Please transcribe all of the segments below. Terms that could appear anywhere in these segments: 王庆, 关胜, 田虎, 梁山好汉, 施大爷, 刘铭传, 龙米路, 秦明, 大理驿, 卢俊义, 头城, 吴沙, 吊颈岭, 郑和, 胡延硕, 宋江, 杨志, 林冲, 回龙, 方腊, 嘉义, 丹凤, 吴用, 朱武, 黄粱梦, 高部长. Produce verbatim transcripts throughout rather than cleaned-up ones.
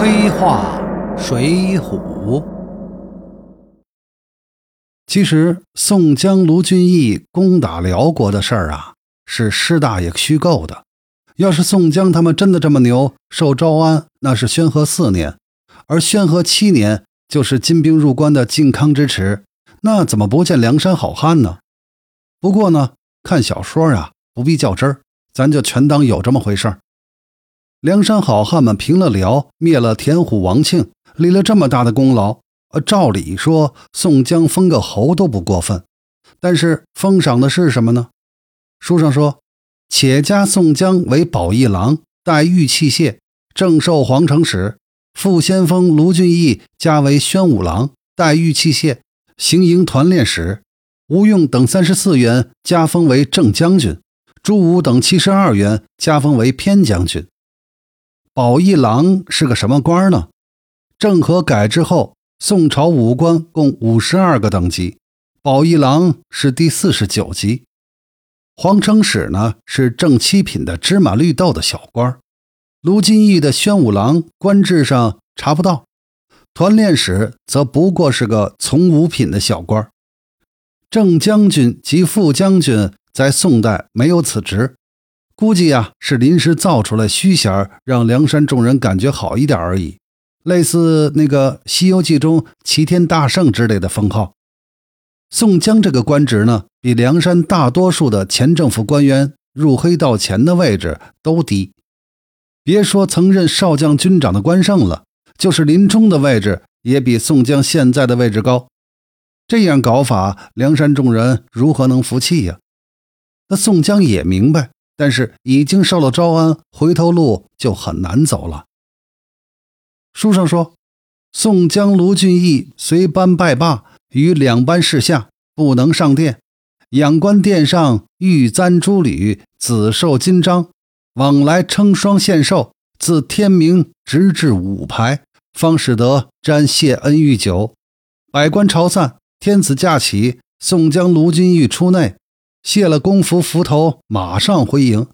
黑化水浒。其实宋江、卢俊义攻打辽国的事儿啊，是施大爷虚构的。要是宋江他们真的这么牛，受招安那是宣和四年，而宣和七年就是金兵入关的靖康之耻，那怎么不见梁山好汉呢？不过呢，看小说啊，不必较真儿，咱就全当有这么回事儿。梁山好汉们平了辽，灭了田虎王庆，立了这么大的功劳，呃，照理说宋江封个侯都不过分，但是封赏的是什么呢？书上说，且加宋江为保义郎，带玉器械，正授皇城使；副先锋卢俊义加为宣武郎，带玉器械，行营团练使；吴用等三十四员加封为正将军；朱武等七十二员加封为偏将军。保义郎是个什么官呢？郑和改之后，宋朝武官共五十二个等级，保义郎是第四十九级。皇城使呢，是正七品的芝麻绿豆的小官。卢俊义的宣武郎官制上查不到，团练使则不过是个从五品的小官。正将军及副将军在宋代没有此职，估计啊是临时造出来虚衔，让梁山众人感觉好一点而已，类似那个《西游记》中齐天大圣之类的封号。宋江这个官职呢，比梁山大多数的前政府官员入黑道前的位置都低，别说曾任少将军长的关胜了，就是林冲的位置也比宋江现在的位置高。这样搞法，梁山众人如何能服气呀？那宋江也明白，但是已经受了招安，回头路就很难走了。书上说，宋江、卢俊义随班拜罢，于两班事下，不能上殿。仰观殿上，玉簪珠履，紫绶金章，往来称双献寿，自天明直至午牌，方使得沾谢恩御酒。百官朝散，天子驾起，宋江、卢俊义出内，谢了公服服头，马上回营。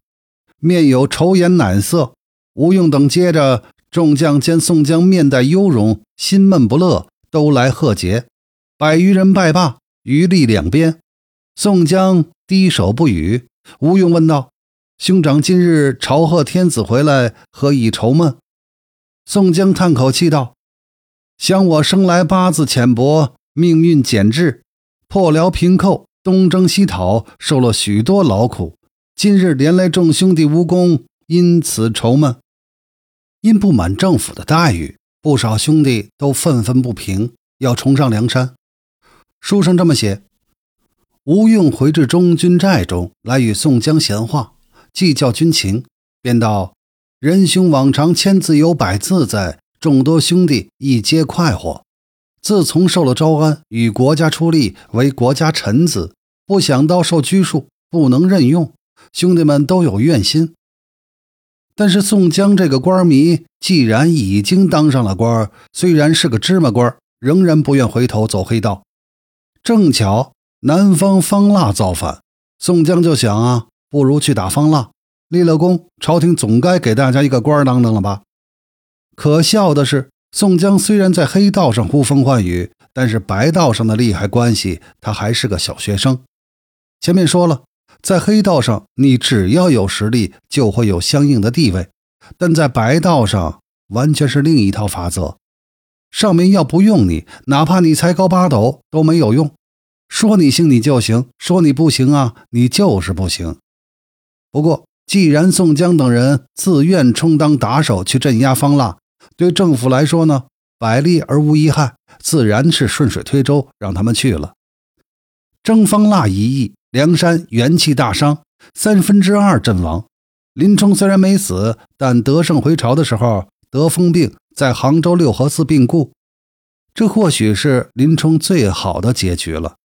面有愁颜难色，吴用等接着众将见宋江面带忧容，心闷不乐，都来贺捷。百余人拜罢，余立两边。宋江低首不语。吴用问道：“兄长今日朝贺天子回来，何以愁闷？”宋江叹口气道：“想我生来八字浅薄，命运简至，破辽平寇，东征西讨，受了许多劳苦。今日连累众兄弟无功，因此愁闷。”因不满政府的待遇，不少兄弟都愤愤不平，要重上梁山。书上这么写，吴用回至中军寨中，来与宋江闲话，计较军情，便道：“仁兄往常千字有百字在，众多兄弟亦皆快活。自从受了招安，与国家出力，为国家臣子，不想到受拘束，不能任用，兄弟们都有怨心。”但是宋江这个官迷，既然已经当上了官，虽然是个芝麻官，仍然不愿回头走黑道。正巧南方方腊造反，宋江就想啊，不如去打方腊，立了功，朝廷总该给大家一个官当当了吧。可笑的是，宋江虽然在黑道上呼风唤雨，但是白道上的利害关系，他还是个小学生。前面说了，在黑道上你只要有实力就会有相应的地位，但在白道上完全是另一套法则，上面要不用你，哪怕你才高八斗都没有用，说你行你就行，说你不行啊你就是不行。不过既然宋江等人自愿充当打手去镇压方腊，对政府来说呢，百利而无一害，自然是顺水推舟让他们去了。征方腊一役，梁山元气大伤，三分之二阵亡。林冲虽然没死，但得胜回朝的时候得风病，在杭州六合寺病故。这或许是林冲最好的结局了，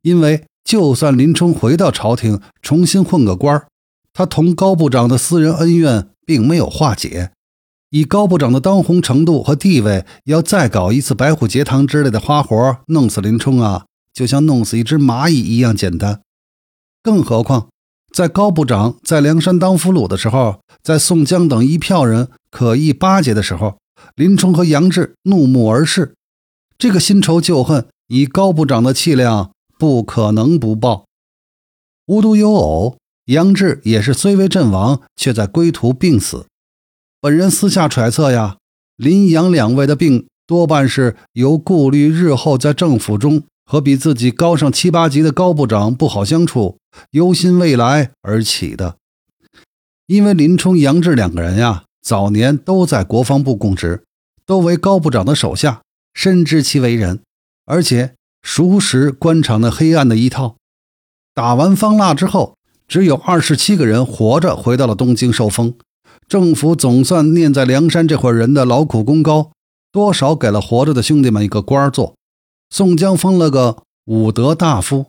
因为就算林冲回到朝廷重新混个官，他同高部长的私人恩怨并没有化解，以高部长的当红程度和地位，要再搞一次白虎节堂之类的花活，弄死林冲啊，就像弄死一只蚂蚁一样简单。更何况在高部长在梁山当俘虏的时候，在宋江等一票人可意巴结的时候，林冲和杨志怒目而视。这个新仇旧恨以高部长的气量不可能不报。无独有偶，杨志也是虽为阵亡，却在归途病死。本人私下揣测呀，林杨两位的病多半是由顾虑日后在政府中和比自己高上七八级的高部长不好相处，忧心未来而起的。因为林冲、杨志两个人呀，早年都在国防部供职，都为高部长的手下，深知其为人，而且熟识官场的黑暗的一套。打完方腊之后，只有二十七个人活着回到了东京受封，政府总算念在梁山这伙人的劳苦功高，多少给了活着的兄弟们一个官做。宋江封了个武德大夫，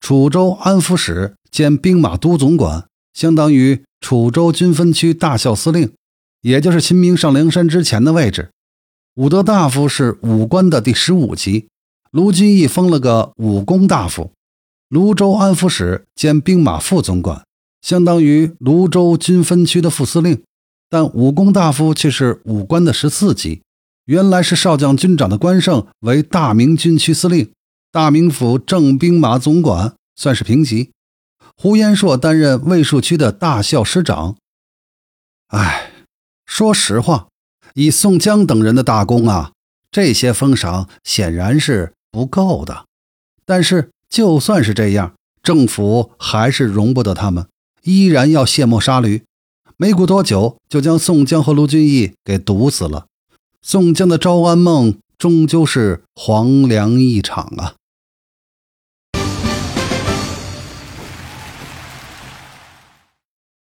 楚州安抚使兼兵马都总管，相当于楚州军分区大校司令，也就是秦明上梁山之前的位置。武德大夫是武官的第十五级。卢俊义封了个武功大夫，泸州安抚使兼兵马副总管，相当于泸州军分区的副司令，但武功大夫却是武官的十四级。原来是少将军长的关胜为大名军区司令，大名府正兵马总管，算是平级。胡延硕担任卫戍区的大校师长。哎，说实话，以宋江等人的大功啊，这些封赏显然是不够的。但是就算是这样，政府还是容不得他们，依然要卸磨杀驴。没过多久就将宋江和卢俊义给毒死了。宋江的招安梦终究是黄粱一场啊。